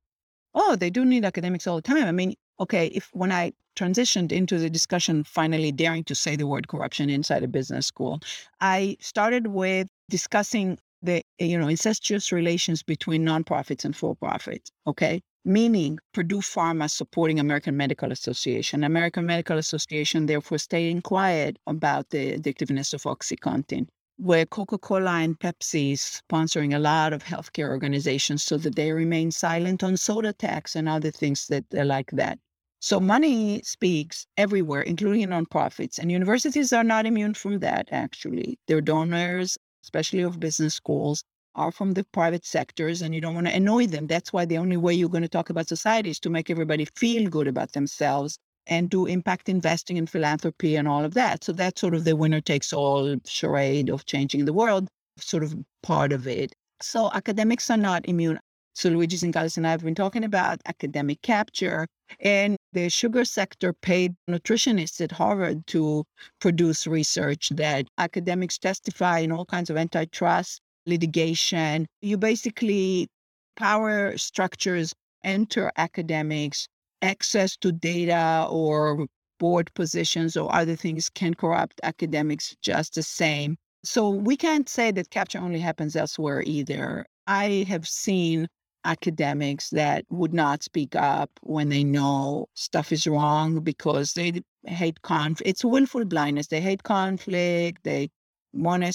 Oh, they do need academics all the time. I mean, okay, if when I transitioned into the discussion, finally daring to say the word corruption inside a business school, I started with discussing the, you know, incestuous relations between nonprofits and for-profits, okay? Meaning Purdue Pharma supporting American Medical Association, American Medical Association, therefore staying quiet about the addictiveness of OxyContin, where Coca-Cola and Pepsi is sponsoring a lot of healthcare organizations so that they remain silent on soda tax and other things that are like that. So money speaks everywhere, including nonprofits, and universities are not immune from that, actually. Their donors, especially of business schools, are from the private sectors, and you don't want to annoy them. That's why the only way you're going to talk about society is to make everybody feel good about themselves and do impact investing and philanthropy and all of that. So that's sort of the winner takes all charade of changing the world, sort of part of it. So academics are not immune. So Luigi Zingales and I have been talking about academic capture, and the sugar sector paid nutritionists at Harvard to produce research that academics testify in all kinds of antitrust litigation. You basically, power structures enter academics, access to data or board positions or other things can corrupt academics just the same. So we can't say that capture only happens elsewhere either. I have seen academics that would not speak up when they know stuff is wrong because they hate conflict. It's willful blindness. They hate conflict. They want to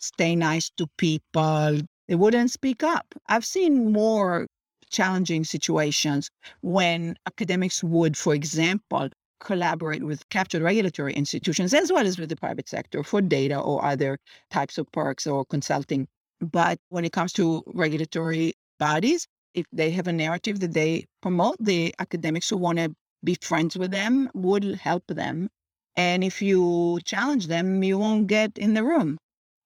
stay nice to people. They wouldn't speak up. I've seen more challenging situations when academics would, for example, collaborate with captured regulatory institutions as well as with the private sector for data or other types of perks or consulting. But when it comes to regulatory bodies, if they have a narrative that they promote, the academics who want to be friends with them would help them. And if you challenge them, you won't get in the room.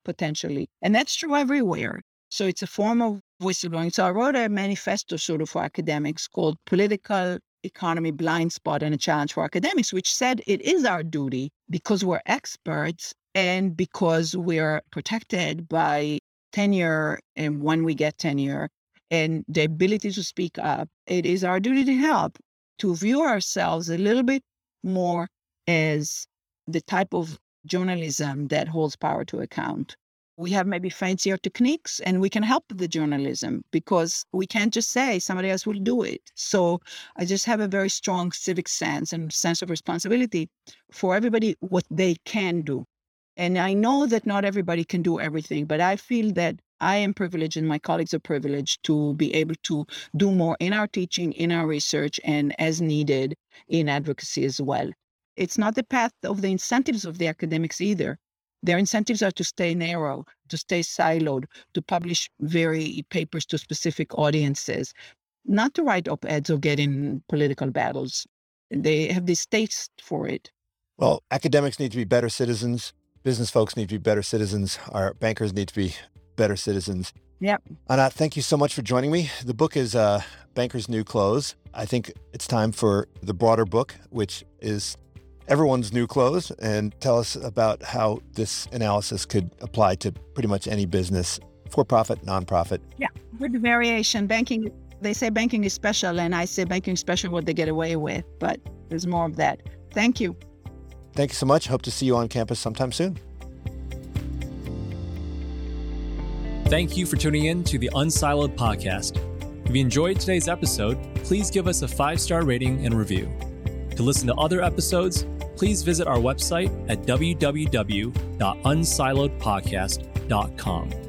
Potentially. And that's true everywhere. So it's a form of whistleblowing. So I wrote a manifesto sort of for academics called Political economy blind spot and a challenge for academics, which said it is our duty, because we're experts and because we're protected by tenure and when we get tenure and the ability to speak up, it is our duty to help, to view ourselves a little bit more as the type of journalism that holds power to account. We have maybe fancier techniques and we can help the journalism because we can't just say somebody else will do it. So I just have a very strong civic sense and sense of responsibility for everybody, what they can do. And I know that not everybody can do everything, but I feel that I am privileged and my colleagues are privileged to be able to do more in our teaching, in our research, and as needed in advocacy as well. It's not the path of the incentives of the academics either. Their incentives are to stay narrow, to stay siloed, to publish very papers to specific audiences, not to write op-eds or get in political battles. They have this taste for it. Well, academics need to be better citizens. Business folks need to be better citizens. Our bankers need to be better citizens. Yep. Anat, thank you so much for joining me. The book is uh, Banker's New Clothes. I think it's time for the broader book, which is Everyone's New Clothes, and tell us about how this analysis could apply to pretty much any business, for-profit, nonprofit. Yeah, with the variation, banking, they say banking is special, and I say banking is special what they get away with, but there's more of that. Thank you. Thank you so much. Hope to see you on campus sometime soon. Thank you for tuning in to the Unsiloed podcast. If you enjoyed today's episode, please give us a five-star rating and review. To listen to other episodes, please visit our website at w w w dot unsiloed podcast dot com.